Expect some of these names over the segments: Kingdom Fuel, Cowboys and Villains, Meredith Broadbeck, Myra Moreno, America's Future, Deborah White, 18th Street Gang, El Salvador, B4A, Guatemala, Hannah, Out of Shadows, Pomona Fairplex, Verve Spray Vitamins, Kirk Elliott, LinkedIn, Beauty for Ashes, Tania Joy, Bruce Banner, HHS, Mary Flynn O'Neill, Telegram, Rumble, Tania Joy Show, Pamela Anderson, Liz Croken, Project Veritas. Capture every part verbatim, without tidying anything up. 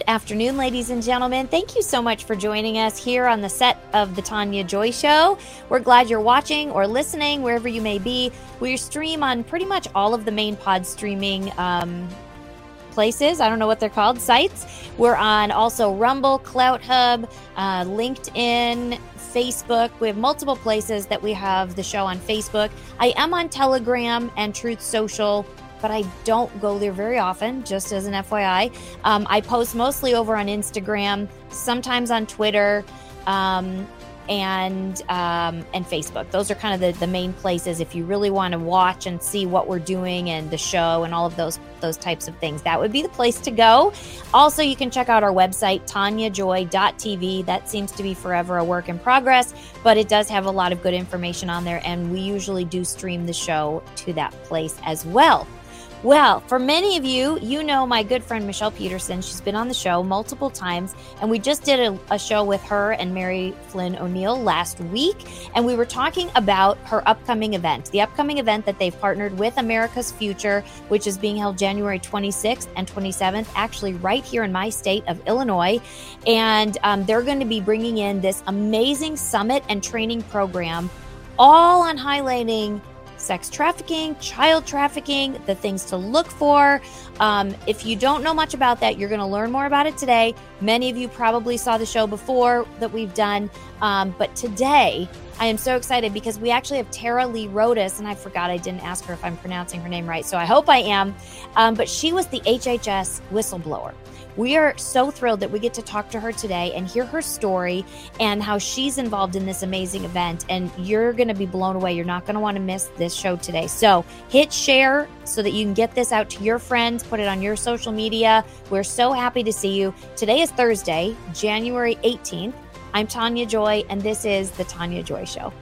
Good afternoon, ladies and gentlemen. Thank you so much for joining us here on the set of the Tania Joy Show. We're glad you're watching or listening, wherever you may be. We stream on pretty much all of the main pod streaming um, places. I don't know what they're called, sites. We're on also Rumble, Clout Hub, uh, LinkedIn, Facebook. We have multiple places that we have the show on Facebook. I am on Telegram and Truth Social, but I don't go there very often, just as an F Y I. Um, I post mostly over on Instagram, sometimes on Twitter, um, and um, and Facebook. Those are kind of the, the main places if you really want to watch and see what we're doing and the show and all of those those types of things. That would be the place to go. Also, you can check out our website, tania joy dot t v. That seems to be forever a work in progress, but it does have a lot of good information on there, and we usually do stream the show to that place as well. Well, for many of you, you know my good friend Michelle Peterson. She's been on the show multiple times, and we just did a, a show with her and Mary Flynn O'Neill last week, and we were talking about her upcoming event, the upcoming event that they've partnered with America's Future, which is being held January twenty-sixth and twenty-seventh, actually right here in my state of Illinois. And um, they're going to be bringing in this amazing summit and training program, all on highlighting sex trafficking, child trafficking, the things to look for. Um, if you don't know much about that, you're going to learn more about it today. Many of you probably saw the show before that we've done. Um, but today, I am so excited because we actually have Tara Lee Rodas, and I forgot I didn't ask her if I'm pronouncing her name right, so I hope I am. Um, but she was the H H S whistleblower. We are so thrilled that we get to talk to her today and hear her story and how she's involved in this amazing event. And you're going to be blown away. You're not going to want to miss this show today. So hit share so that you can get this out to your friends, put it on your social media. We're so happy to see you. Today is Thursday, January eighteenth. I'm Tania Joy, and this is The Tania Joy Show.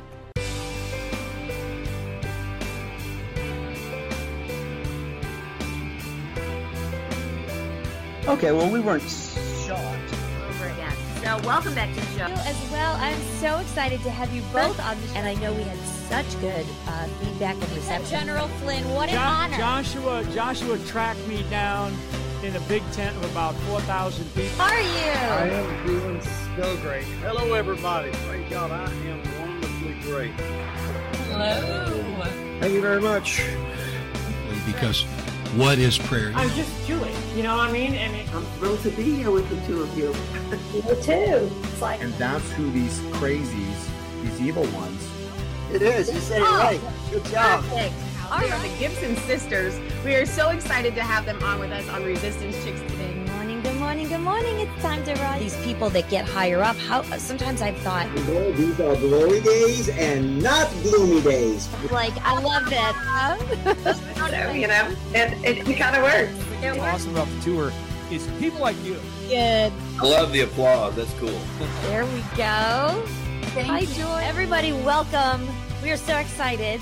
Okay, well, we weren't shocked. Over again. So, welcome back to the show. As well, I'm so excited to have you both on the show. And I know we had such good uh, feedback and reception. General Flynn, what an jo- honor. Joshua, Joshua tracked me down in a big tent of about four thousand people. How are you? I am feeling so great. Hello, everybody. Thank God I am wonderfully great. Hello. Thank you very much. Because... what is prayer? I'm just Jewish, you know what I mean? And it- I'm thrilled to be here with the two of you. You too. It's like- and that's who these crazies, these evil ones. It is. You said it right. Good job. Perfect. All right. The Gibson sisters. We are so excited to have them on with us on Resistance Chicks today. Good morning, good morning, good morning. It's time to rise. These people that get higher up, how sometimes I've thought, well, these are glory days and not gloomy days. Like, I love that. I know, you know, and it, it, it kind of works. What's awesome about the tour is people like you. Good. I love the applause. That's cool. There we go. Thank Hi, Joy. Everybody, welcome. We are so excited.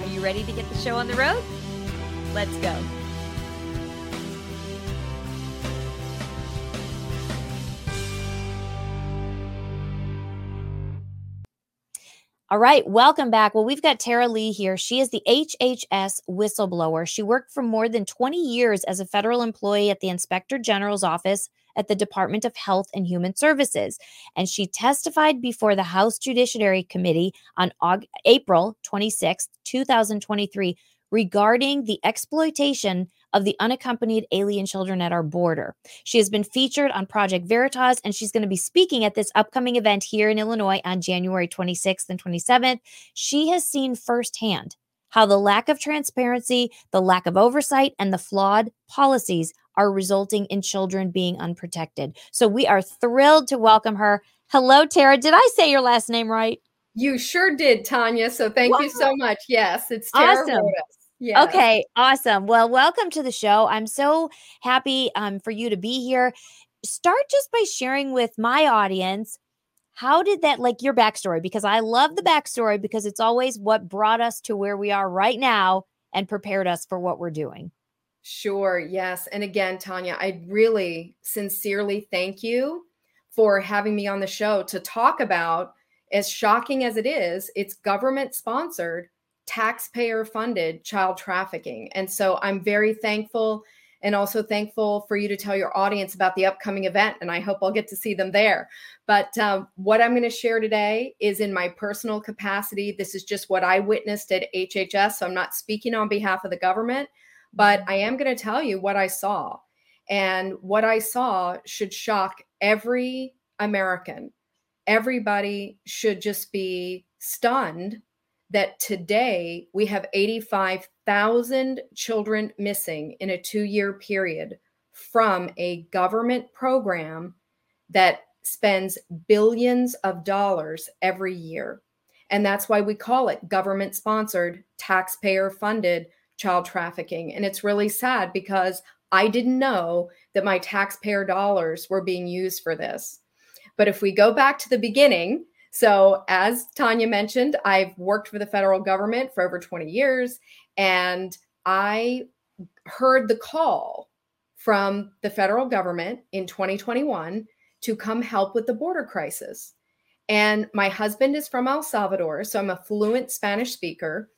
Are you ready to get the show on the road? Let's go. All right, welcome back. Well, we've got Tara Lee here. She is the H H S whistleblower. She worked for more than twenty years as a federal employee at the Inspector General's office at the Department of Health and Human Services. And she testified before the House Judiciary Committee on April twenty-sixth, twenty twenty-three, regarding the exploitation of the unaccompanied alien children at our border. She has been featured on Project Veritas, and she's going to be speaking at this upcoming event here in Illinois on January twenty-sixth and twenty-seventh. She has seen firsthand how the lack of transparency, the lack of oversight, and the flawed policies are resulting in children being unprotected. So we are thrilled to welcome her. Hello, Tara. Did I say your last name right? You sure did, Tania. So thank wow. you so much. Yes, it's Tara. Awesome. Yeah. Okay, awesome. Well, welcome to the show. I'm so happy um, for you to be here. Start just by sharing with my audience, how did that, like your backstory, because I love the backstory because it's always what brought us to where we are right now and prepared us for what we're doing. Sure, yes. And again, Tania, I really sincerely thank you for having me on the show to talk about, as shocking as it is, it's government-sponsored, taxpayer funded child trafficking. And so I'm very thankful and also thankful for you to tell your audience about the upcoming event. And I hope I'll get to see them there. But um, what I'm going to share today is in my personal capacity. This is just what I witnessed at H H S. So I'm not speaking on behalf of the government, but I am going to tell you what I saw. And what I saw should shock every American. Everybody should just be stunned that today we have eighty-five thousand children missing in a two-year period from a government program that spends billions of dollars every year. And that's why we call it government-sponsored, taxpayer-funded child trafficking. And it's really sad because I didn't know that my taxpayer dollars were being used for this. But if we go back to the beginning, so as Tania mentioned, I've worked for the federal government for over twenty years, and I heard the call from the federal government in twenty twenty-one to come help with the border crisis. And my husband is from El Salvador, so I'm a fluent Spanish speaker.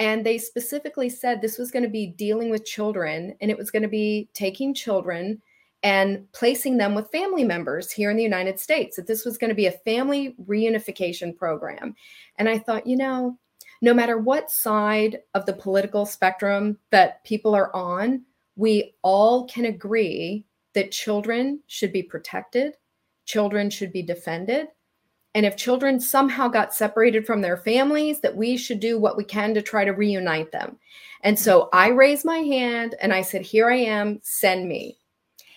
And they specifically said this was going to be dealing with children, and it was going to be taking children and placing them with family members here in the United States, that this was going to be a family reunification program. And I thought, you know, no matter what side of the political spectrum that people are on, we all can agree that children should be protected, children should be defended. And if children somehow got separated from their families, that we should do what we can to try to reunite them. And so I raised my hand and I said, here I am, send me.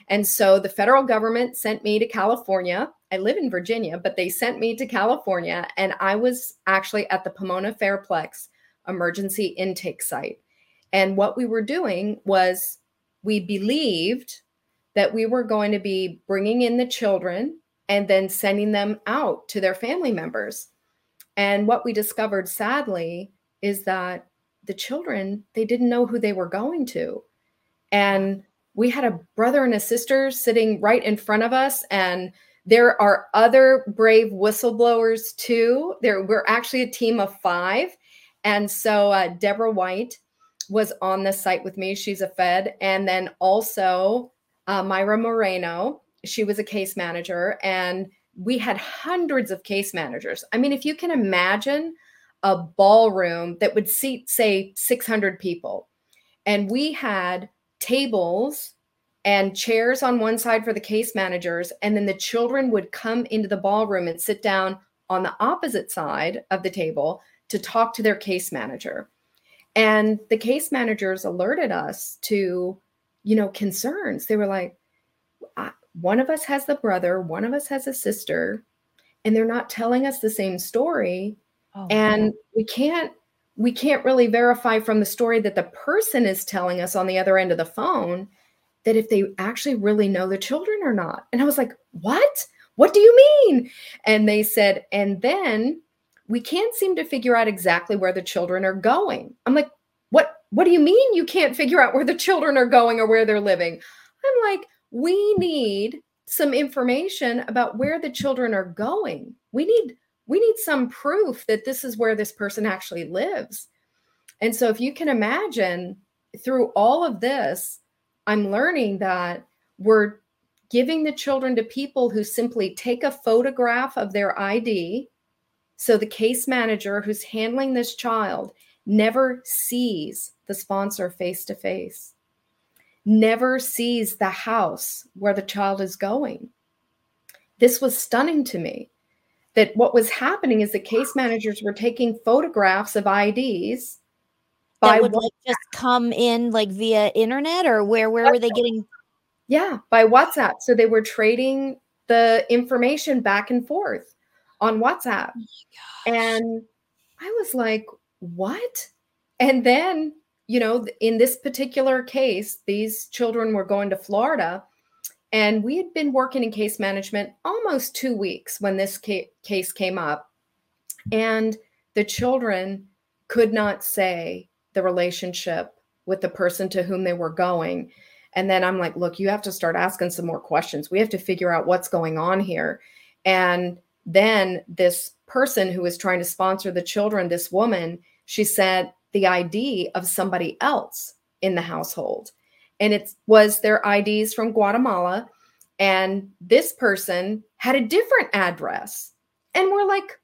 And so the federal government sent me to California. I live in Virginia, but they sent me to California. And I was actually at the Pomona Fairplex emergency intake site. And what we were doing was we believed that we were going to be bringing in the children and then sending them out to their family members. And what we discovered, sadly, is that the children, they didn't know who they were going to. And we had a brother and a sister sitting right in front of us, and there are other brave whistleblowers too. There, we're actually a team of five. And so uh, Deborah White was on the site with me. She's a Fed. And then also uh, Myra Moreno, she was a case manager, and we had hundreds of case managers. I mean, if you can imagine a ballroom that would seat, say, six hundred people, and we had tables and chairs on one side for the case managers. And then the children would come into the ballroom and sit down on the opposite side of the table to talk to their case manager. And the case managers alerted us to, you know, concerns. They were like, one of us has the brother, one of us has a sister, and they're not telling us the same story. Oh, and God. we can't, we can't really verify from the story that the person is telling us on the other end of the phone that if they actually really know the children or not. And I was like, what? What do you mean? And they said, and then we can't seem to figure out exactly where the children are going. I'm like, what, what do you mean you can't figure out where the children are going or where they're living? I'm like, we need some information about where the children are going. We need We need some proof that this is where this person actually lives. And so if you can imagine, through all of this, I'm learning that we're giving the children to people who simply take a photograph of their I D. So the case manager who's handling this child never sees the sponsor face to face, never sees the house where the child is going. This was stunning to me. That what was happening is the case managers were taking photographs of I Ds by that would like just come in like via internet or where where were they getting? Yeah, by WhatsApp. So they were trading the information back and forth on WhatsApp. Oh, and I was like, what? And then, you know, in this particular case, these children were going to Florida. And we had been working in case management almost two weeks when this ca- case came up. And the children could not say the relationship with the person to whom they were going. And then I'm like, look, you have to start asking some more questions. We have to figure out what's going on here. And then this person who was trying to sponsor the children, this woman, she said the I D of somebody else in the household. and it was their I Ds from Guatemala. And this person had a different address. And we're like,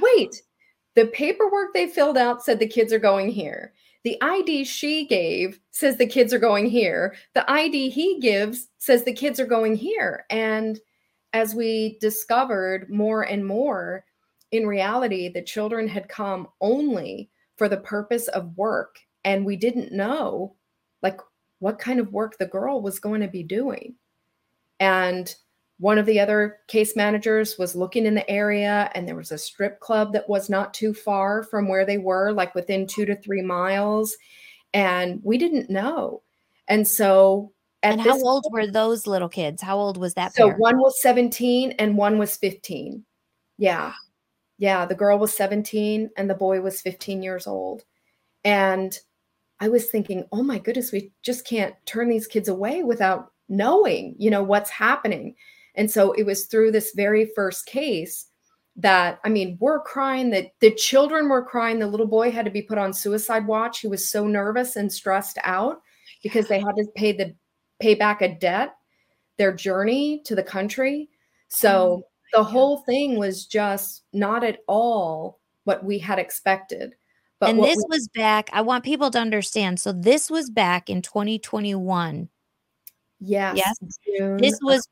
wait, the paperwork they filled out said the kids are going here. The I D she gave says the kids are going here. The I D he gives says the kids are going here. And as we discovered more and more, in reality, the children had come only for the purpose of work. And we didn't know, like, what kind of work the girl was going to be doing. And one of the other case managers was looking in the area, and there was a strip club that was not too far from where they were, like within two to three miles. And we didn't know. And so at And how this old point, were those little kids? How old was that? So pair? One was seventeen and one was fifteen. Yeah. Yeah. The girl was seventeen and the boy was fifteen years old. And I was thinking, oh my goodness, we just can't turn these kids away without knowing, you know, what's happening. And so it was through this very first case that, I mean, we're crying, that the children were crying. The little boy had to be put on suicide watch. He was so nervous and stressed out because they had to pay the pay back a debt, their journey to the country. So the whole thing was just not at all what we had expected. But and this we- was back, I want people to understand. So this was back in twenty twenty-one. Yes. Yes. This was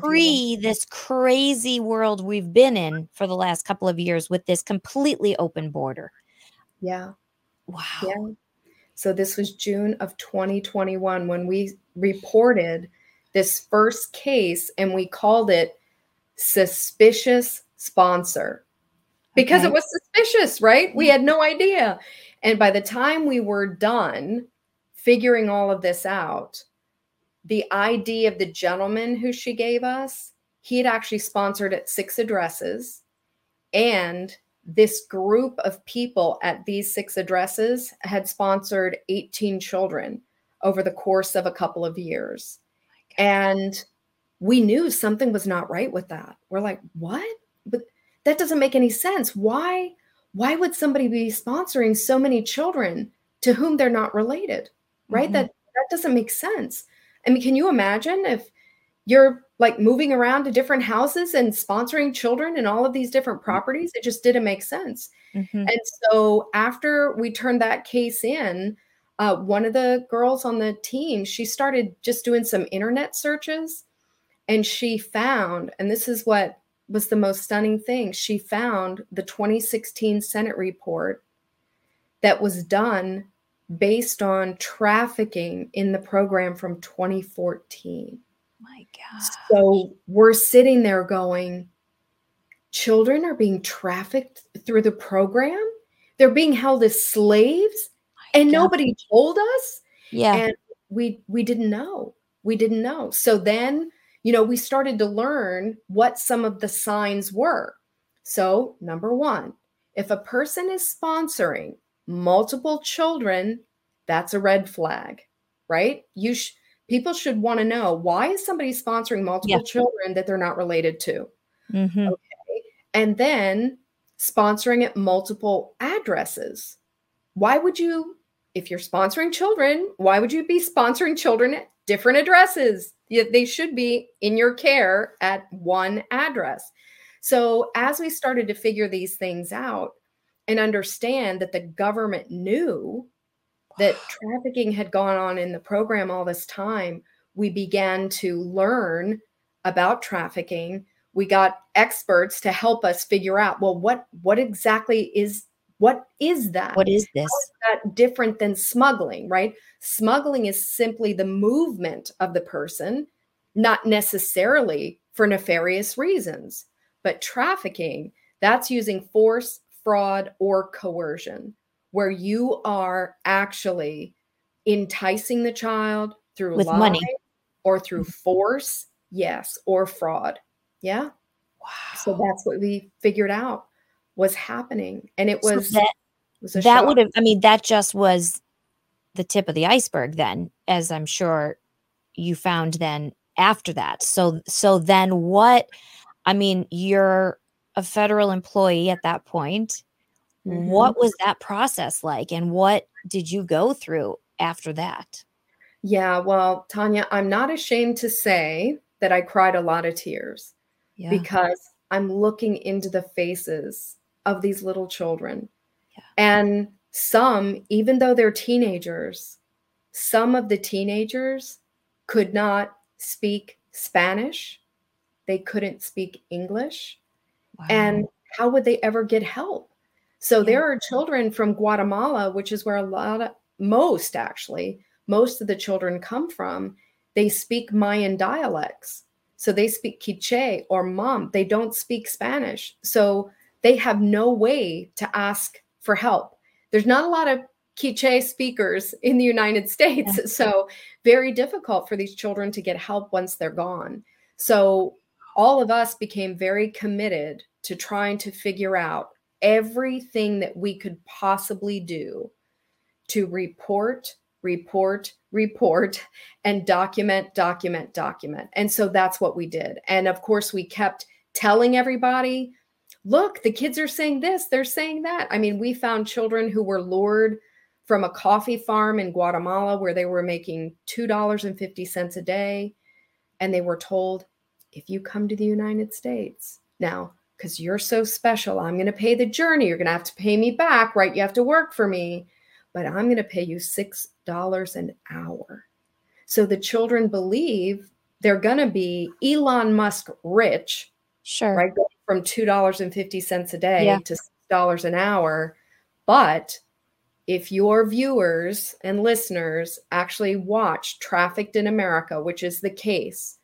pre this crazy world we've been in for the last couple of years with this completely open border. Yeah. Wow. Yeah. So this was June of twenty twenty-one when we reported this first case, and we called it suspicious sponsor because okay. It was suspicious, right? We had no idea. And by the time we were done figuring all of this out, the I D of the gentleman who she gave us, he had actually sponsored at six addresses. And this group of people at these six addresses had sponsored eighteen children over the course of a couple of years. Oh, and we knew something was not right with that. We're like, what? But that doesn't make any sense. Why? Why would somebody be sponsoring so many children to whom they're not related? Right? Mm-hmm. That, that doesn't make sense. I mean, can you imagine if you're like moving around to different houses and sponsoring children in all of these different properties? It just didn't make sense. Mm-hmm. And so after we turned that case in, uh, one of the girls on the team, she started just doing some internet searches, and she found, and this is what was the most stunning thing, she found the twenty sixteen Senate report that was done based on trafficking in the program from twenty fourteen. My God. So we're sitting there going, children are being trafficked through the program. They're being held as slaves, My and God. Nobody told us. Yeah. And we, we didn't know, we didn't know. So then, you know, we started to learn what some of the signs were. So number one, if a person is sponsoring multiple children, that's a red flag, right? You sh- people should want to know, why is somebody sponsoring multiple yeah. children that they're not related to? Mm-hmm. Okay. And then sponsoring at multiple addresses. Why would you, if you're sponsoring children, why would you be sponsoring children at different addresses? They should be in your care at one address. So as we started to figure these things out, and understand that the government knew that trafficking had gone on in the program all this time, we began to learn about trafficking. We got experts to help us figure out, well, what, what exactly is, what is that? What is this? How is that different than smuggling, right? Smuggling is simply the movement of the person, not necessarily for nefarious reasons, but trafficking, that's using force, fraud, or coercion, where you are actually enticing the child through lies, money, or through force, yes, or fraud. Yeah. Wow. So that's what we figured out was happening. And it was, so that, was a that would have, I mean, that just was the tip of the iceberg then, as I'm sure you found then after that. So, so then what, I mean, you're a federal employee at that point. Mm-hmm. What was that process like? And what did you go through after that? Yeah, well, Tania, I'm not ashamed to say that I cried a lot of tears yeah. because I'm looking into the faces of these little children. Yeah. And some, even though they're teenagers, some of the teenagers could not speak Spanish. They couldn't speak English. Wow. And how would they ever get help? So yeah. there are children from Guatemala, which is where a lot of, most actually, most of the children come from. They speak Mayan dialects. So they speak K'iche' or Mom. They don't speak Spanish. So they have no way to ask for help. There's not a lot of K'iche' speakers in the United States. Yeah. So very difficult for these children to get help once they're gone. So all of us became very committed to trying to figure out everything that we could possibly do to report, report, report, and document, document, document. And so that's what we did. And of course, we kept telling everybody, look, the kids are saying this, they're saying that. I mean, we found children who were lured from a coffee farm in Guatemala where they were making two dollars and fifty cents a day. And they were told, if you come to the United States now, because you're so special, I'm going to pay the journey. You're going to have to pay me back, right? You have to work for me, but I'm going to pay you six dollars an hour. So the children believe they're going to be Elon Musk rich, sure, right? From two dollars and fifty cents a day yeah. to six dollars an hour. But if your viewers and listeners actually watch Trafficked in America, which is the case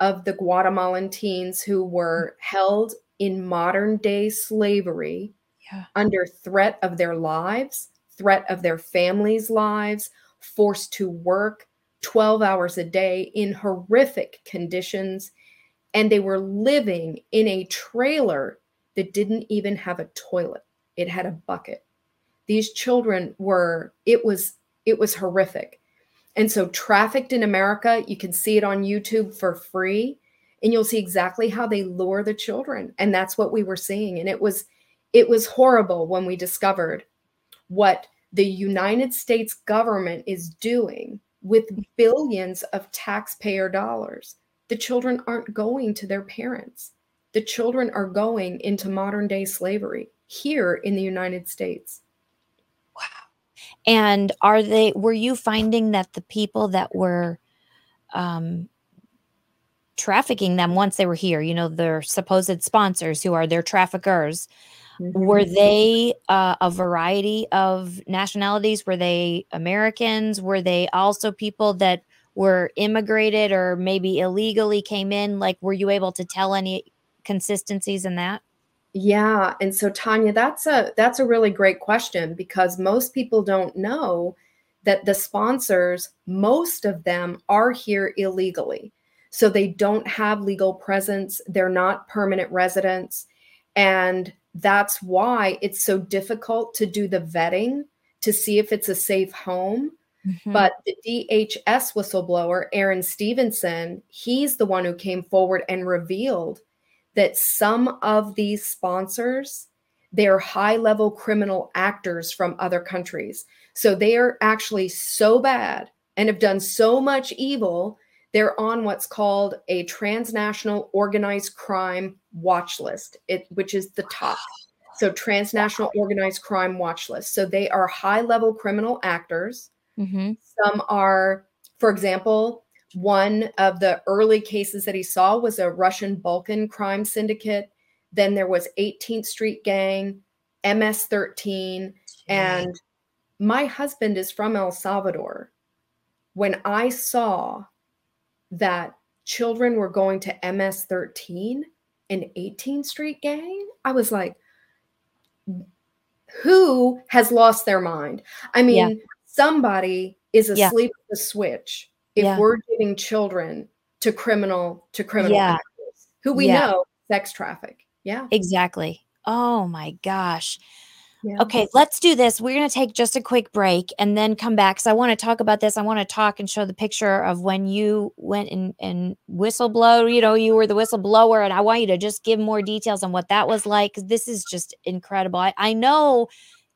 of the Guatemalan teens who were held in modern day slavery yeah. under threat of their lives, threat of their families' lives, forced to work twelve hours a day in horrific conditions. And they were living in a trailer that didn't even have a toilet. It had a bucket. These children were, it was, it was horrific. And so Trafficked in America, you can see it on YouTube for free. And you'll see exactly how they lure the children. And that's what we were seeing. And it was, it was horrible when we discovered what the United States government is doing with billions of taxpayer dollars. The children aren't going to their parents. The children are going into modern day slavery here in the United States. Wow. And are they, were you finding that the people that were um, trafficking them once they were here, you know, their supposed sponsors who are their traffickers, mm-hmm. were they uh, a variety of nationalities? Were they Americans? Were they also people that were immigrated or maybe illegally came in? Like, were you able to tell any consistencies in that? Yeah. And so, Tania, that's a, that's a really great question, because most people don't know that the sponsors, most of them are here illegally. So they don't have legal presence. They're not permanent residents. And that's why it's so difficult to do the vetting to see if it's a safe home. Mm-hmm. But the D H S whistleblower, Aaron Stevenson, he's the one who came forward and revealed that some of these sponsors, they're high-level criminal actors from other countries. So they are actually so bad and have done so much evil, they're on what's called a transnational organized crime watch list, it, which is the top. So transnational organized crime watch list. So they are high-level criminal actors. Mm-hmm. Some are, for example, one of the early cases that he saw was a Russian Balkan crime syndicate. Then there was eighteenth Street Gang, M S thirteen. And my husband is from El Salvador. When I saw that children were going to M S thirteen and eighteenth Street Gang, I was like, who has lost their mind? I mean, yeah. Somebody is asleep yeah. at the switch if yeah. we're giving children to criminal to criminal yeah. actors who we yeah. know sex traffic. Yeah, exactly. Oh my gosh. Yeah. Okay, let's do this. We're going to take just a quick break and then come back. So I want to talk about this. I want to talk and show the picture of when you went and, and whistleblow, you know, you were the whistleblower, and I want you to just give more details on what that was like. This is just incredible. I, I know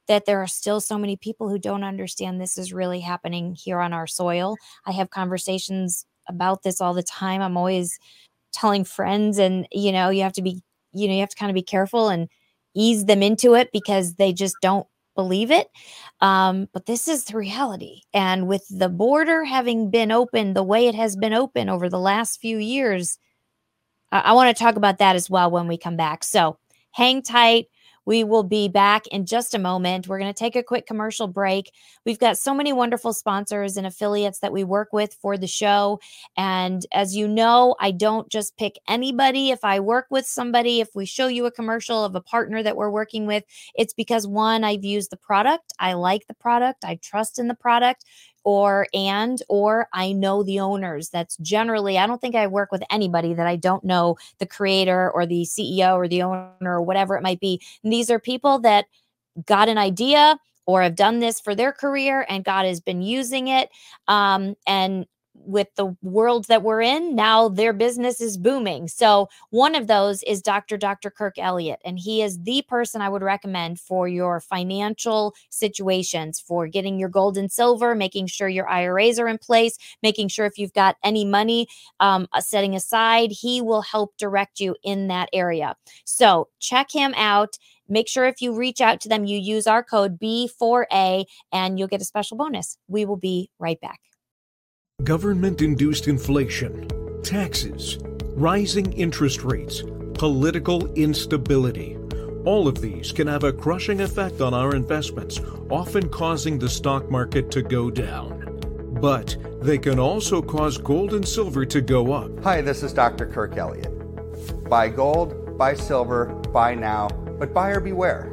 that there are still so many people who don't understand this is really happening here on our soil. I have conversations about this all the time. I'm always telling friends, and, you know, you have to be, you know, you have to kind of be careful and ease them into it because they just don't believe it. Um, but this is the reality. And with the border having been open the way it has been open over the last few years, I, I want to talk about that as well when we come back. So hang tight. We will be back in just a moment. We're going to take a quick commercial break. We've got so many wonderful sponsors and affiliates that we work with for the show. And as you know, I don't just pick anybody. If I work with somebody, if we show you a commercial of a partner that we're working with, it's because, one, I've used the product. I like the product. I trust in the product. Or, and, or I know the owners. That's generally, I don't think I work with anybody that I don't know the creator or the C E O or the owner or whatever it might be. And these are people that got an idea or have done this for their career and God has been using it. Um, and with the world that we're in now, their business is booming. So one of those is Doctor Doctor Kirk Elliott, and he is the person I would recommend for your financial situations, for getting your gold and silver, making sure your I R As are in place, making sure if you've got any money um, setting aside, he will help direct you in that area. So check him out. Make sure if you reach out to them, you use our code B four A and you'll get a special bonus. We will be right back. Government-induced inflation, taxes, rising interest rates, political instability. All of these can have a crushing effect on our investments, often causing the stock market to go down. But they can also cause gold and silver to go up. Hi, this is Doctor Kirk Elliott. Buy gold, buy silver, buy now, but buyer beware.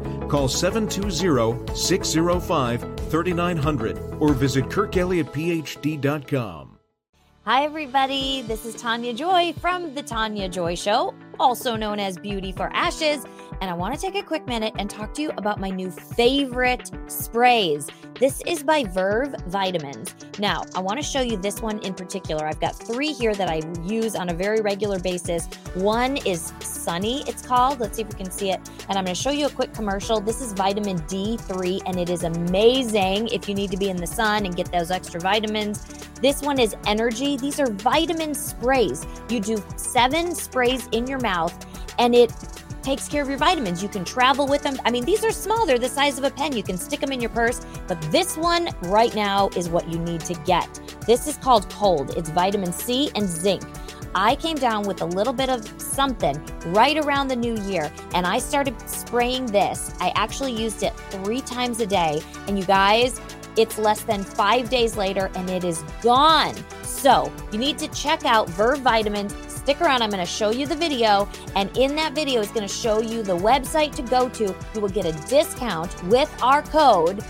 Call seven two zero, six zero five, three nine zero zero or visit kirk elliott p h d dot com. Hi, everybody. This is Tania Joy from The Tania Joy Show, also known as Beauty for Ashes. And I want to take a quick minute and talk to you about my new favorite sprays. This is by Verve Vitamins. Now, I want to show you this one in particular. I've got three here that I use on a very regular basis. One is Sunny, it's called. Let's see if we can see it. And I'm going to show you a quick commercial. This is vitamin D three, and it is amazing if you need to be in the sun and get those extra vitamins. This one is Energy. These are vitamin sprays. You do seven sprays in your mouth, and it takes care of your vitamins. You can travel with them. I mean, these are small. They're the size of a pen. You can stick them in your purse. But this one right now is what you need to get. This is called Cold. It's vitamin C and zinc. I came down with a little bit of something right around the new year, and I started spraying this. I actually used it three times a day. And you guys, it's less than five days later, and it is gone. So you need to check out Verve Vitamins. Stick around, I'm gonna show you the video, and in that video, it's gonna show you the website to go to. You will get a discount with our code,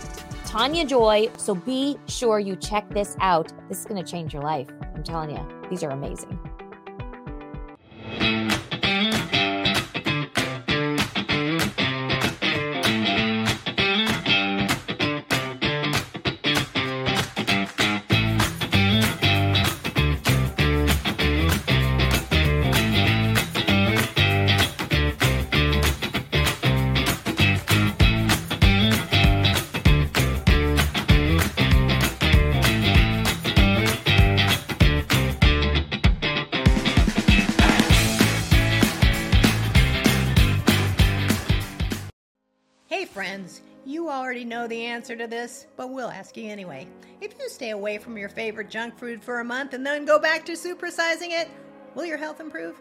Tania Joy, so be sure you check this out. This is gonna change your life, I'm telling you. These are amazing. Already know the answer to this, but we'll ask you anyway. If you stay away from your favorite junk food for a month and then go back to supersizing it, will your health improve?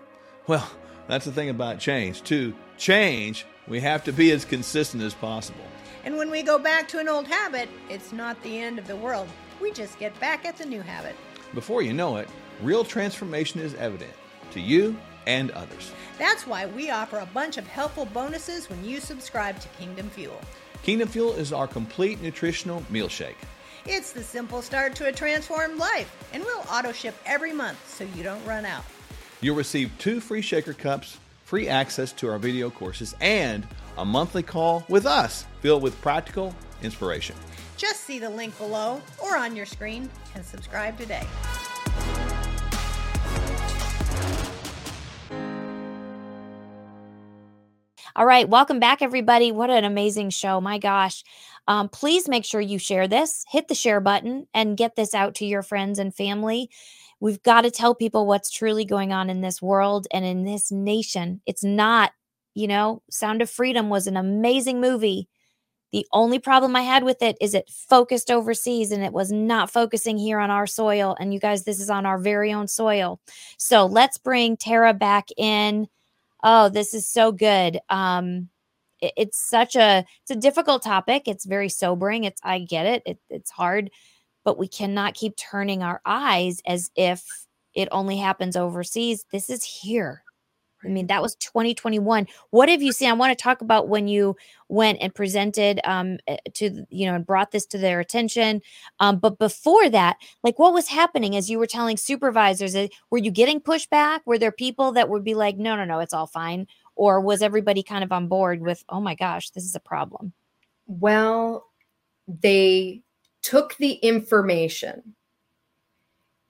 Well, that's the thing about change. To change, we have to be as consistent as possible. And when we go back to an old habit, it's not the end of the world. We just get back at the new habit. Before you know it, real transformation is evident to you and others. That's why we offer a bunch of helpful bonuses when you subscribe to Kingdom Fuel. Kingdom Fuel is our complete nutritional meal shake. It's the simple start to a transformed life, and we'll auto ship every month so you don't run out. You'll receive two free shaker cups, free access to our video courses, and a monthly call with us filled with practical inspiration. Just see the link below or on your screen and subscribe today. All right. Welcome back, everybody. What an amazing show. My gosh. Um, please make sure you share this, hit the share button, and get this out to your friends and family. We've got to tell people what's truly going on in this world and in this nation. It's not, you know, Sound of Freedom was an amazing movie. The only problem I had with it is it focused overseas and it was not focusing here on our soil. And you guys, this is on our very own soil. So let's bring Tara back in. Oh, this is so good. Um, it, it's such a, it's a difficult topic. It's very sobering. It's, I get it. it. It's hard, but we cannot keep turning our eyes as if it only happens overseas. This is here. I mean, that was twenty twenty-one. What have you seen? I want to talk about when you went and presented um, to, you know, and brought this to their attention. Um, but before that, like what was happening as you were telling supervisors? Were you getting pushback? Were there people that would be like, no, no, no, it's all fine? Or was everybody kind of on board with, oh my gosh, this is a problem? Well, they took the information.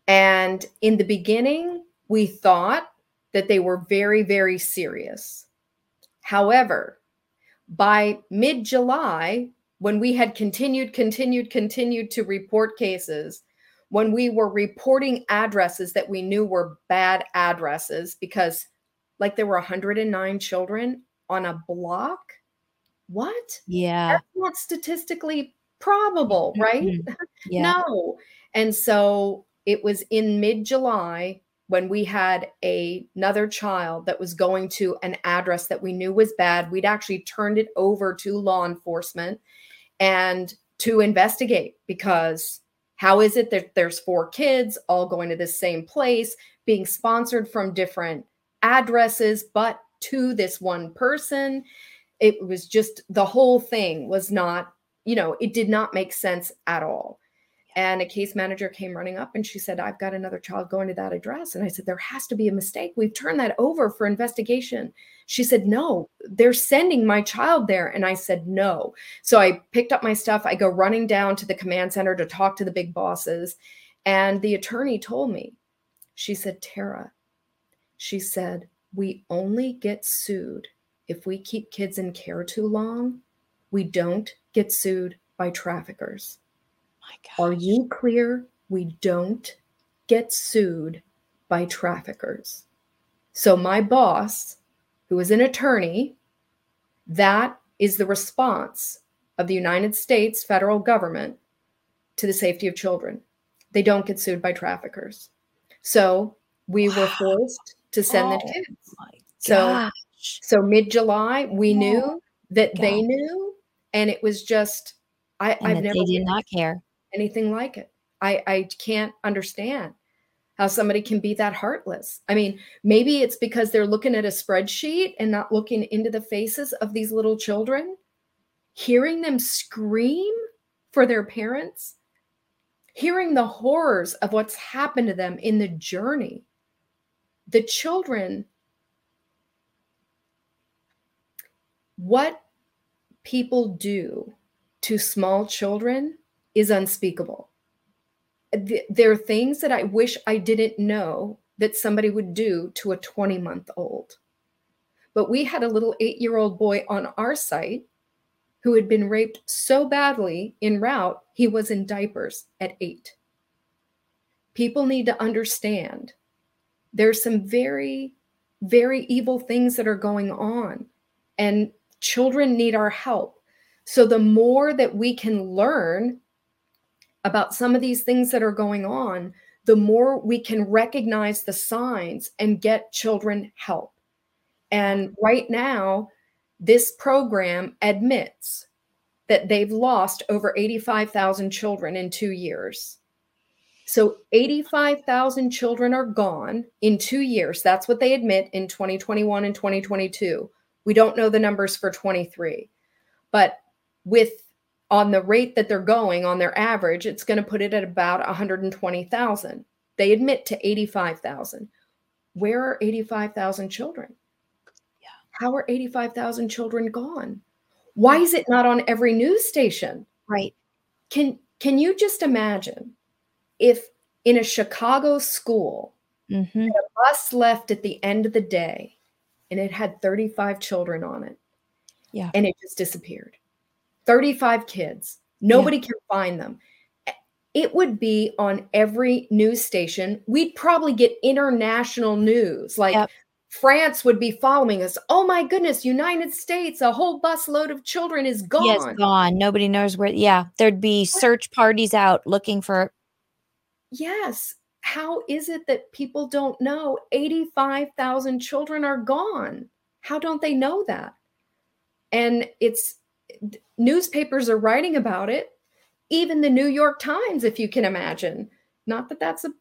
And in the beginning, we thought that they were very, very serious. However, by mid-July, when we had continued, continued, continued to report cases, when we were reporting addresses that we knew were bad addresses, because like there were one hundred nine children on a block. What? Yeah. That's not statistically probable, right? Mm-hmm. Yeah. No. And so it was in mid-July when we had a, another child that was going to an address that we knew was bad. We'd actually turned it over to law enforcement and to investigate, because how is it that there's four kids all going to the same place, being sponsored from different addresses, but to this one person? It was just, the whole thing was not, you know, it did not make sense at all. And a case manager came running up and she said, I've got another child going to that address. And I said, there has to be a mistake. We've turned that over for investigation. She said, no, they're sending my child there. And I said, no. So I picked up my stuff. I go running down to the command center to talk to the big bosses. And the attorney told me, she said, Tara, she said, we only get sued if we keep kids in care too long. We don't get sued by traffickers. Oh, are you clear? We don't get sued by traffickers. So my boss, who is an attorney, that is the response of the United States federal government to the safety of children. They don't get sued by traffickers. So we wow. were forced to send oh, the kids. My gosh. So, so mid-July, we oh, knew that gosh. they knew, and it was just, I, and I've never they did not care. anything like it. I, I can't understand how somebody can be that heartless. I mean, maybe it's because they're looking at a spreadsheet and not looking into the faces of these little children, hearing them scream for their parents, hearing the horrors of what's happened to them in the journey. The children, what people do to small children is unspeakable. Th- there are things that I wish I didn't know that somebody would do to a twenty-month-old. But we had a little eight-year-old boy on our site who had been raped so badly in route, he was in diapers at eight. People need to understand there's some very, very evil things that are going on, and children need our help. So the more that we can learn about some of these things that are going on, the more we can recognize the signs and get children help. And right now, this program admits that they've lost over eighty-five thousand children in two years. So eighty-five thousand children are gone in two years. That's what they admit in twenty twenty-one and twenty twenty-two. We don't know the numbers for twenty-three, but with on the rate that they're going on their average, it's going to put it at about one hundred twenty thousand. They admit to eighty-five thousand. Where are eighty-five thousand children? Yeah. How are eighty-five thousand children gone? Why is it not on every news station? Right. Can can you just imagine if in a Chicago school, mm-hmm. a bus left at the end of the day and it had thirty-five children on it, yeah, and it just disappeared. thirty-five kids. Nobody yeah. can find them. It would be on every news station. We'd probably get international news. Like yep. France would be following us. Oh my goodness, United States, a whole busload of children is gone. Yes, gone. Nobody knows where. Yeah. There'd be search parties out looking for. Yes. How is it that people don't know eighty-five thousand children are gone? How don't they know that? And it's, newspapers are writing about it. Even the New York Times, if you can imagine. Not that that's a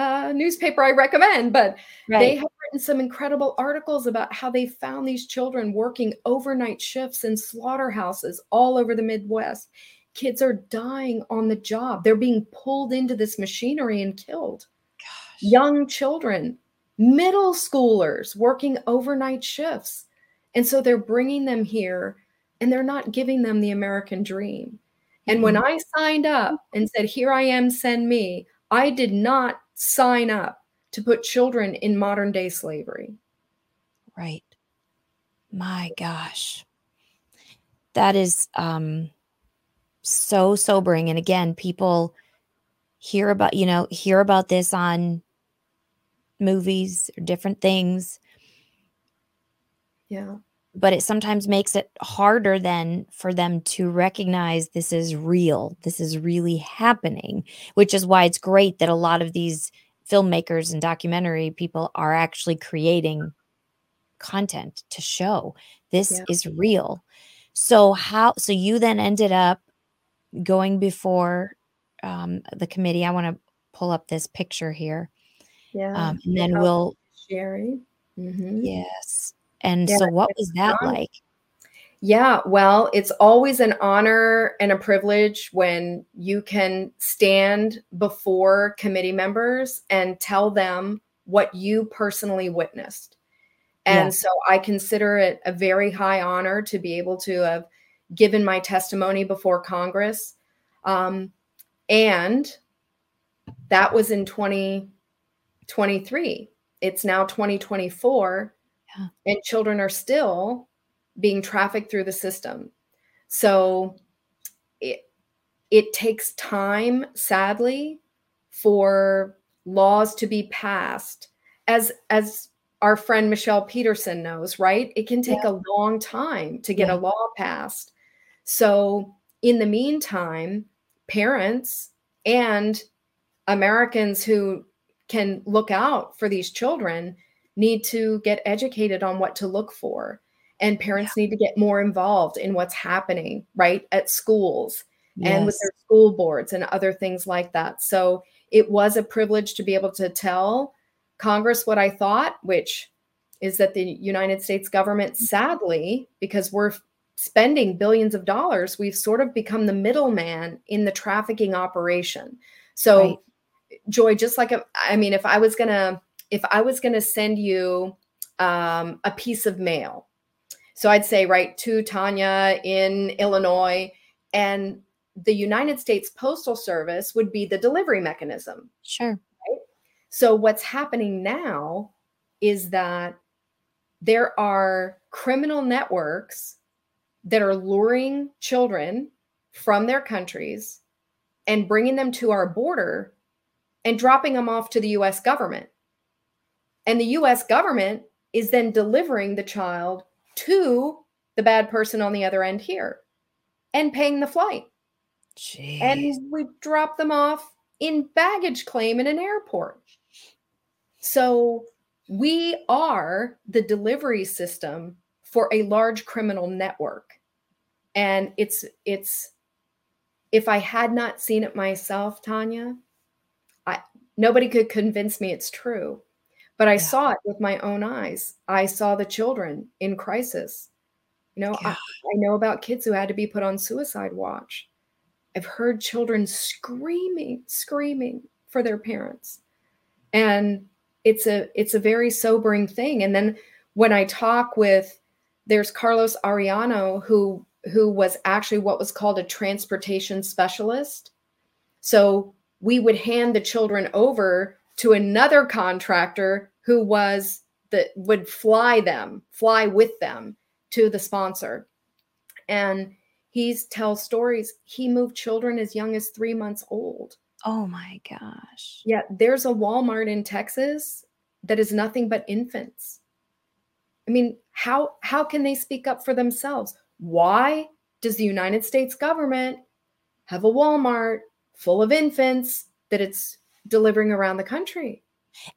uh, newspaper I recommend, but right. they have written some incredible articles about how they found these children working overnight shifts in slaughterhouses all over the Midwest. Kids are dying on the job. They're being pulled into this machinery and killed. Gosh. Young children, middle schoolers working overnight shifts. And so they're bringing them here and they're not giving them the American dream. And when I signed up and said, here I am, send me, I did not sign up to put children in modern day slavery. Right. My gosh. That is um, so sobering. And again, people hear about, you know, hear about this on movies or different things. Yeah. But it sometimes makes it harder then for them to recognize this is real. This is really happening, which is why it's great that a lot of these filmmakers and documentary people are actually creating content to show this yeah. is real. So how, so you then ended up going before um, the committee. I want to pull up this picture here. Yeah. Um, and then oh, we'll. Sherry. Mm-hmm. Yes. And yeah, so what was that fun. like? Yeah, well, it's always an honor and a privilege when you can stand before committee members and tell them what you personally witnessed. And yeah. so I consider it a very high honor to be able to have given my testimony before Congress. Um, and that was in twenty twenty-three. It's now twenty twenty-four. And children are still being trafficked through the system. So it, it takes time, sadly, for laws to be passed. As, as our friend Michelle Peterson knows, right? It can take yeah. a long time to get yeah. a law passed. So in the meantime, parents and Americans who can look out for these children need to get educated on what to look for. And parents yeah. need to get more involved in what's happening, right, at schools yes. and with their school boards and other things like that. So it was a privilege to be able to tell Congress what I thought, which is that the United States government, sadly, because we're spending billions of dollars, we've sort of become the middleman in the trafficking operation. So, right. Joy, just like, a, I mean, if I was going to, If I was going to send you um, a piece of mail, so I'd say, right, to Tania in Illinois, and the United States Postal Service would be the delivery mechanism. Sure. Right? So what's happening now is that there are criminal networks that are luring children from their countries and bringing them to our border and dropping them off to the U S government. And the U S government is then delivering the child to the bad person on the other end here and paying the flight. Jeez. And we drop them off in baggage claim in an airport. So we are the delivery system for a large criminal network. And it's, it's, if I had not seen it myself, Tania, I, nobody could convince me it's true. But I yeah. saw it with my own eyes. I saw the children in crisis. You know, I, I know about kids who had to be put on suicide watch. I've heard children screaming, screaming for their parents. And it's a it's a very sobering thing. And then when I talk with, there's Carlos Arellano, who who was actually what was called a transportation specialist. So we would hand the children over to another contractor who was the would fly them, fly with them to the sponsor. And he tells stories. He moved children as young as three months old. Oh my gosh. Yeah. There's a Walmart in Texas that is nothing but infants. I mean, how, how can they speak up for themselves? Why does the United States government have a Walmart full of infants that it's delivering around the country?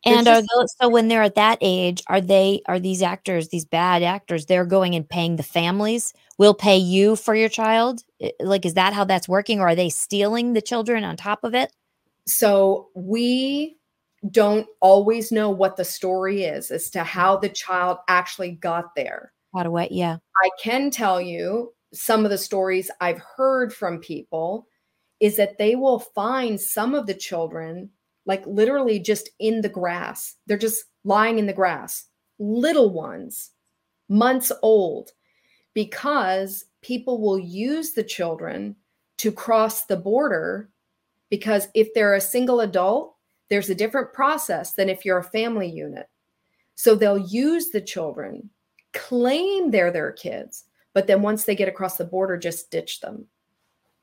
And just, are those, so when they're at that age, are they, are these actors, these bad actors, they're going and paying the families? We'll pay you for your child? Like, is that how that's working? Or are they stealing the children on top of it? So we don't always know what the story is as to how the child actually got there. How to what? Yeah. I can tell you some of the stories I've heard from people is that they will find some of the children like literally just in the grass. They're just lying in the grass, little ones, months old, because people will use the children to cross the border, because if they're a single adult, there's a different process than if you're a family unit. So they'll use the children, claim they're their kids, but then once they get across the border, just ditch them.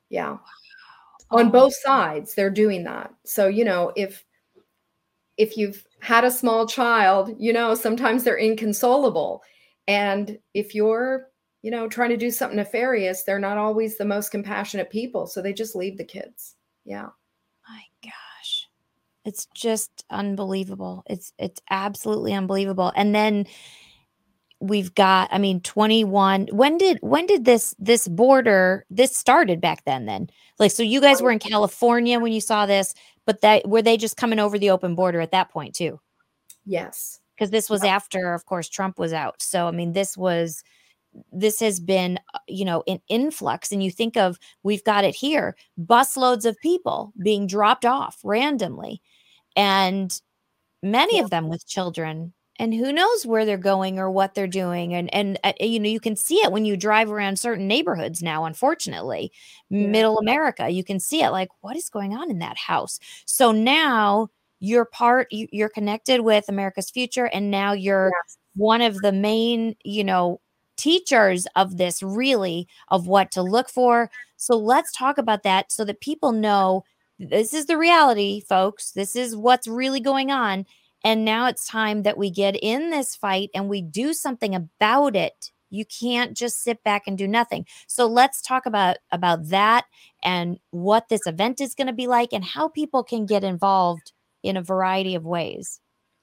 Yeah. On both sides, they're doing that. So, you know, if if you've had a small child, you know, sometimes they're inconsolable. And if you're, you know, trying to do something nefarious, they're not always the most compassionate people. So they just leave the kids. Yeah. My gosh. It's just unbelievable. It's it's absolutely unbelievable. And then we've got, I mean, twenty-one. When did, when did this, this border, this started back then, then like, so you guys were in California when you saw this, but that, were they just coming over the open border at that point too? Yes. Cause this was after, of course, Trump was out. So, I mean, this was, this has been, you know, an influx, and you think of, we've got it here, busloads of people being dropped off randomly, and many yeah. of them with children. And who knows where they're going or what they're doing. And, and uh, you know, you can see it when you drive around certain neighborhoods now, unfortunately, yeah. middle America, you can see it like, what is going on in that house? So now you're part, you, you're connected with America's Future. And now you're yes. one of the main, you know, teachers of this, really, of what to look for. So let's talk about that so that people know this is the reality, folks. This is what's really going on. And now it's time that we get in this fight and we do something about it. You can't just sit back and do nothing. So let's talk about, about that and what this event is going to be like and how people can get involved in a variety of ways.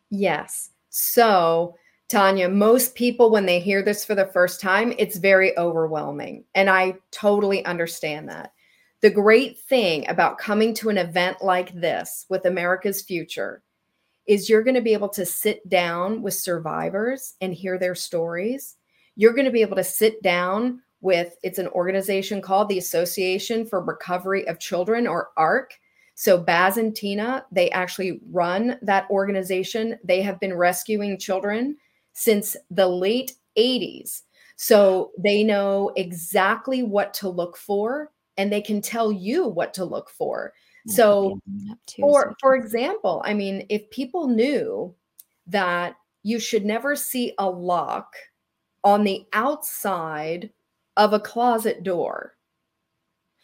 Yes. So, Tania, most people, when they hear this for the first time, it's very overwhelming. And I totally understand that. The great thing about coming to an event like this with America's Future is you're going to be able to sit down with survivors and hear their stories. You're going to be able to sit down with, it's an organization called the Association for Recovery of Children, or A R C. So Baz and Tina, they actually run that organization. They have been rescuing children since the late eighties. So they know exactly what to look for, and they can tell you what to look for. So for, for example, I mean, if people knew that you should never see a lock on the outside of a closet door,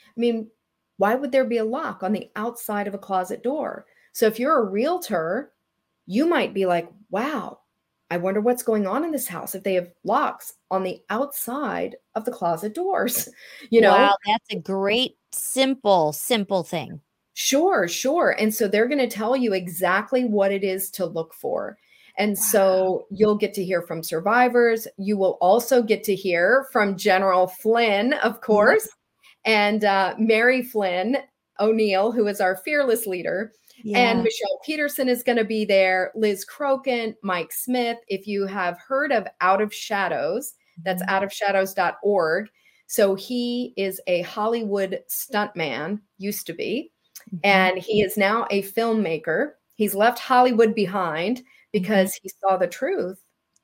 I mean, why would there be a lock on the outside of a closet door? So if you're a realtor, you might be like, wow, I wonder what's going on in this house if they have locks on the outside of the closet doors, you know? Wow, that's a great, simple, simple thing. Sure, sure. And so they're going to tell you exactly what it is to look for. And wow. so you'll get to hear from survivors. You will also get to hear from General Flynn, of course, mm-hmm. and uh, Mary Flynn O'Neill, who is our fearless leader. Yeah. And Michelle Peterson is going to be there. Liz Croken, Mike Smith. If you have heard of Out of Shadows, That's out of shadows dot org. So he is a Hollywood stuntman, used to be, and he is now a filmmaker. He's left Hollywood behind because he saw the truth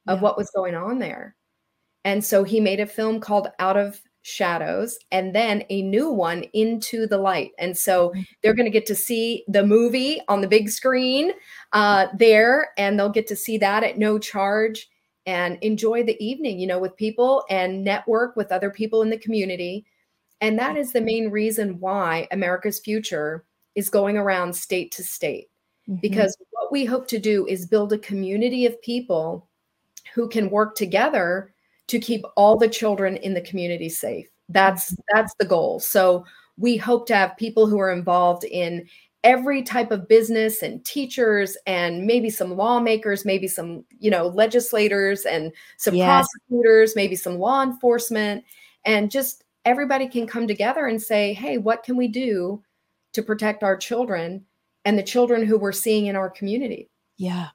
of yeah. what was going on there. And so he made a film called Out of Shadows, and then a new one, Into the Light. And so they're going to get to see the movie on the big screen uh, there, and they'll get to see that at no charge and enjoy the evening, you know, with people and network with other people in the community. And that is the main reason why America's Future is going around state to state, mm-hmm. because what we hope to do is build a community of people who can work together to keep all the children in the community safe. That's that's the goal. So we hope to have people who are involved in every type of business and teachers and maybe some lawmakers, maybe some, you know, legislators and some yes. prosecutors, maybe some law enforcement, and just everybody can come together and say, hey, what can we do to protect our children and the children who we're seeing in our community? Yeah.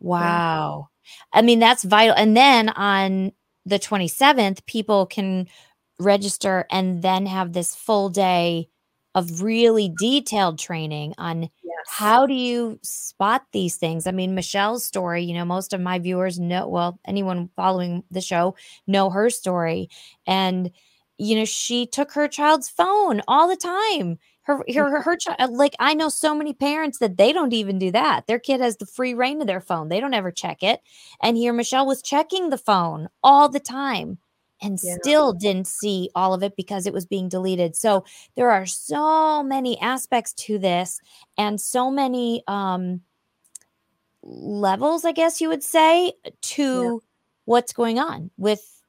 Wow. Yeah. I mean, that's vital. And then on the twenty-seventh, people can register and then have this full day of really detailed training on yes. how do you spot these things? I mean, Michelle's story, you know, most of my viewers know, well, anyone following the show know her story. And, you know, she took her child's phone all the time. Her, her, her, her child, like, I know so many parents that they don't even do that. Their kid has the free reign of their phone. They don't ever check it. And here Michelle was checking the phone all the time. And yeah. still didn't see all of it because it was being deleted. So there are so many aspects to this and so many um, levels, I guess you would say, to yeah. what's going on with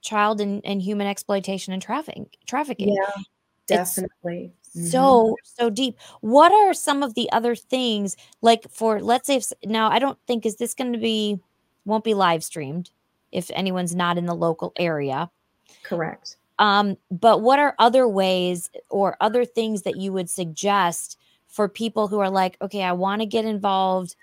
child and, and human exploitation and trafficking. trafficking. Yeah, definitely. It's so, so deep. What are some of the other things, like for, let's say, if, now I don't think, is this going to be, won't be live streamed if anyone's not in the local area. Correct. Um, but what are other ways or other things that you would suggest for people who are like, okay, I want to get involved.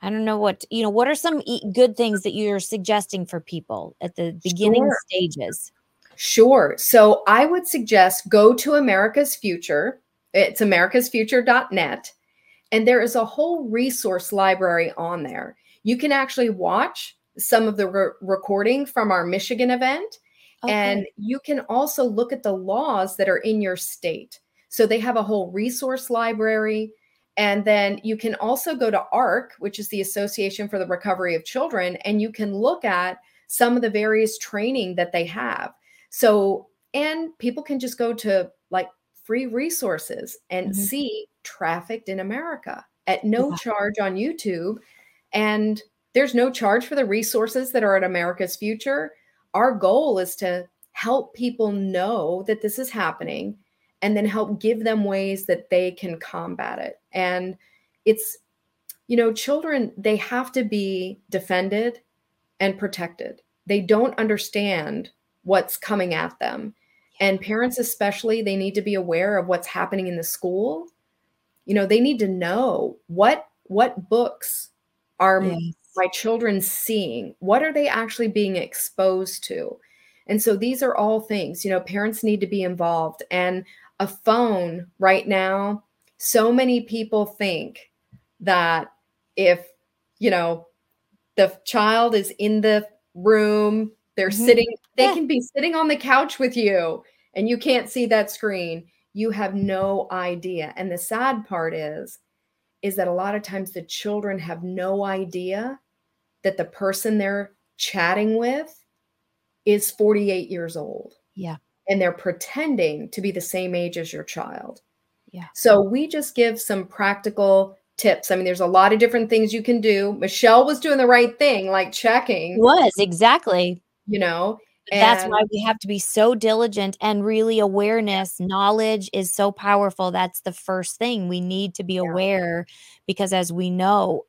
I don't know what, you know, what are some e- good things that you're suggesting for people at the beginning sure. stages? Sure. So I would suggest go to America's Future. It's americas future dot net. And there is a whole resource library on there. You can actually watch some of the re- recording from our Michigan event. Okay. And you can also look at the laws that are in your state. So they have a whole resource library. And then you can also go to A R C, which is the Association for the Recovery of Children, and you can look at some of the various training that they have. So, and people can just go to like free resources and mm-hmm. see Trafficked in America at no wow. charge on YouTube. And there's no charge for the resources that are at America's Future. Our goal is to help people know that this is happening and then help give them ways that they can combat it. And it's, you know, children, they have to be defended and protected. They don't understand what's coming at them. And parents especially, they need to be aware of what's happening in the school. You know, they need to know what, what books are yes. my children seeing? What are they actually being exposed to? And so these are all things, you know, parents need to be involved. And a phone right now, so many people think that if, you know, the child is in the room, they're mm-hmm. sitting, they yeah. can be sitting on the couch with you and you can't see that screen. You have no idea. And the sad part is, is that a lot of times the children have no idea that the person they're chatting with is forty-eight years old. Yeah. And they're pretending to be the same age as your child. Yeah. So we just give some practical tips. I mean, there's a lot of different things you can do. Michelle was doing the right thing, like checking. Was, exactly. You know. And that's why we have to be so diligent, and really awareness, knowledge is so powerful. That's the first thing we need to be yeah. aware, because as we know,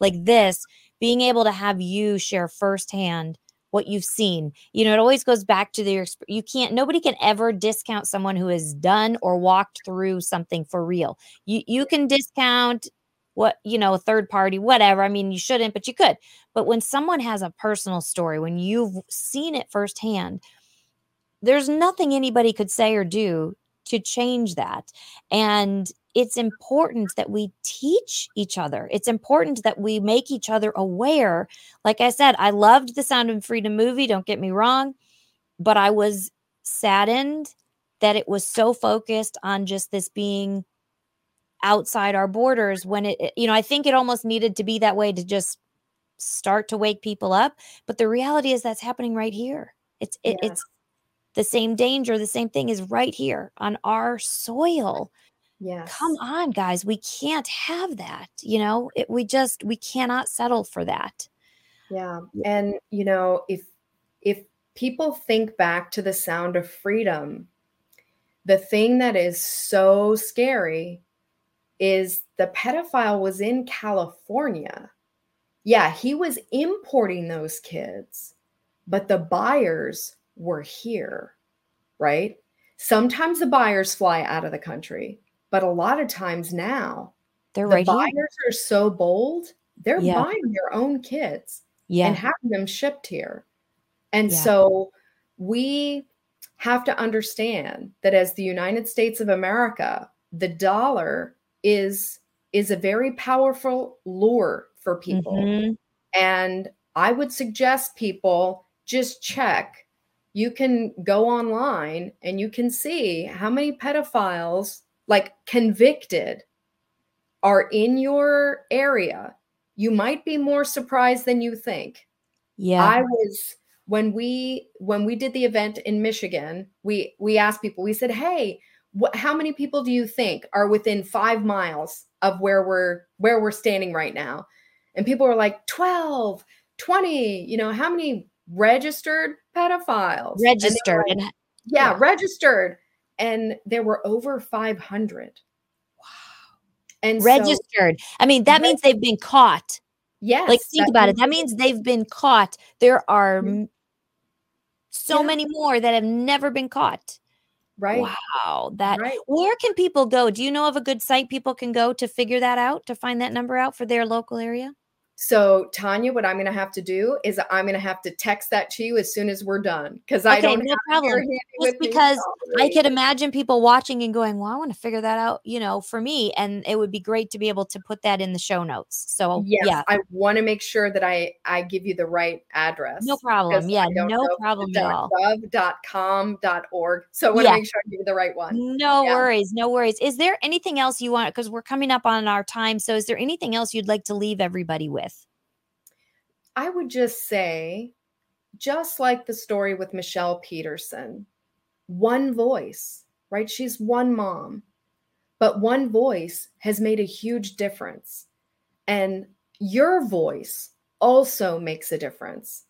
like this, being able to have you share firsthand what you've seen, you know, it always goes back to the, you can't, nobody can ever discount someone who has done or walked through something for real. You, you can discount what, you know, a third party, whatever. I mean, you shouldn't, but you could. But when someone has a personal story, when you've seen it firsthand, there's nothing anybody could say or do to change that. And it's important that we teach each other. It's important that we make each other aware. Like I said, I loved the Sound of Freedom movie. Don't get me wrong, but I was saddened that it was so focused on just this being outside our borders when it, you know, I think it almost needed to be that way to just start to wake people up. But the reality is that's happening right here. It's, it, yeah. it's the same danger. The same thing is right here on our soil. Yeah. Come on, guys. We can't have that. You know, it, we just, we cannot settle for that. Yeah. And, you know, if, if people think back to the Sound of Freedom, the thing that is so scary is the pedophile was in California. Yeah, he was importing those kids, but the buyers were here, right? Sometimes the buyers fly out of the country, but a lot of times now, they're the right buyers here. Are so bold, they're yeah. buying their own kids yeah. and having them shipped here. And yeah. so we have to understand that as the United States of America, the dollar is, is a very powerful lure for people. Mm-hmm. And I would suggest people just check. You can go online and you can see how many pedophiles, like convicted, are in your area. You might be more surprised than you think. Yeah. I was... When we when we did the event in Michigan, we we asked people, we said, hey, wh- how many people do you think are within five miles of where we're where we're standing right now? And people were like twelve, twenty, you know, how many registered pedophiles? Registered. And like, yeah, yeah, registered. And there were over five hundred. Wow. And registered. So, I mean, that means they've been caught. Yes. Like, think about it. That means they've been caught. There are mm-hmm. so yeah. many more that have never been caught. Right. Wow. That. Right. Where can people go? Do you know of a good site people can go to figure that out, to find that number out for their local area? So, Tania, what I'm going to have to do is I'm going to have to text that to you as soon as we're done. Because I okay, don't no have problem. Just because I could imagine people watching and going, well, I want to figure that out, you know, for me. And it would be great to be able to put that in the show notes. So, yes, yeah. I want to make sure that I, I give you the right address. No problem. Yeah, no problem at all. gov dot com dot org. So, I want to yeah. make sure I give you the right one. No yeah. worries. No worries. Is there anything else you want? Because we're coming up on our time. So, is there anything else you'd like to leave everybody with? I would just say, just like the story with Michelle Peterson, one voice, right? She's one mom, but one voice has made a huge difference. And your voice also makes a difference.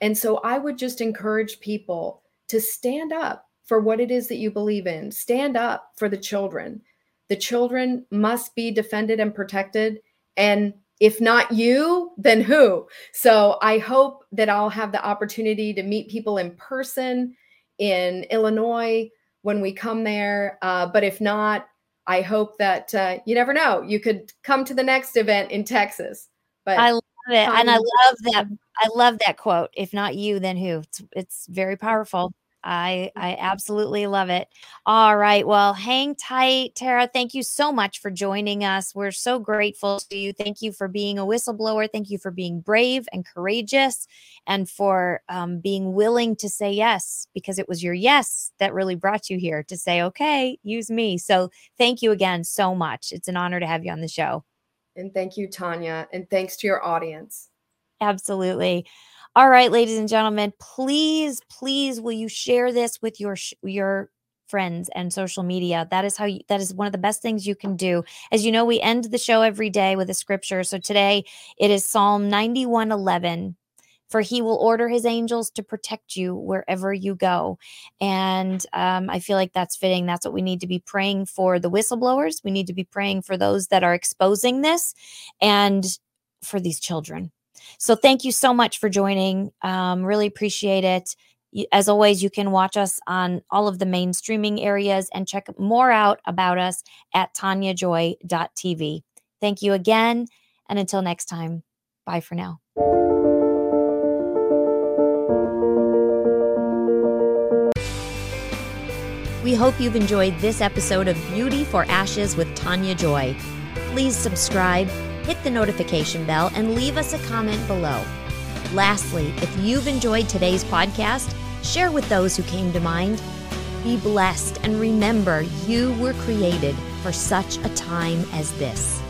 And so I would just encourage people to stand up for what it is that you believe in. Stand up for the children. The children must be defended and protected. And if not you, then who? So I hope that I'll have the opportunity to meet people in person in Illinois when we come there. Uh, but if not, I hope that uh, you never know. You could come to the next event in Texas. But I love it. Um, and I love that. I love that quote. If not you, then who? It's, it's very powerful. I, I absolutely love it. All right. Well, hang tight, Tara. Thank you so much for joining us. We're so grateful to you. Thank you for being a whistleblower. Thank you for being brave and courageous and for um, being willing to say yes, because it was your yes that really brought you here to say, okay, use me. So thank you again so much. It's an honor to have you on the show. And thank you, Tania. And thanks to your audience. Absolutely. All right, ladies and gentlemen, please, please, will you share this with your sh- your friends and social media? That is how you, that is one of the best things you can do. As you know, we end the show every day with a scripture. So today it is Psalm ninety-one eleven. For he will order his angels to protect you wherever you go. And um, I feel like that's fitting. That's what we need to be praying for the whistleblowers. We need to be praying for those that are exposing this and for these children. So thank you so much for joining. Um, really appreciate it. As always, you can watch us on all of the main streaming areas and check more out about us at tania joy dot t v. Thank you again. And until next time, bye for now. We hope you've enjoyed this episode of Beauty for Ashes with Tania Joy. Please subscribe, hit the notification bell, and leave us a comment below. Lastly, if you've enjoyed today's podcast, share with those who came to mind. Be blessed and remember you were created for such a time as this.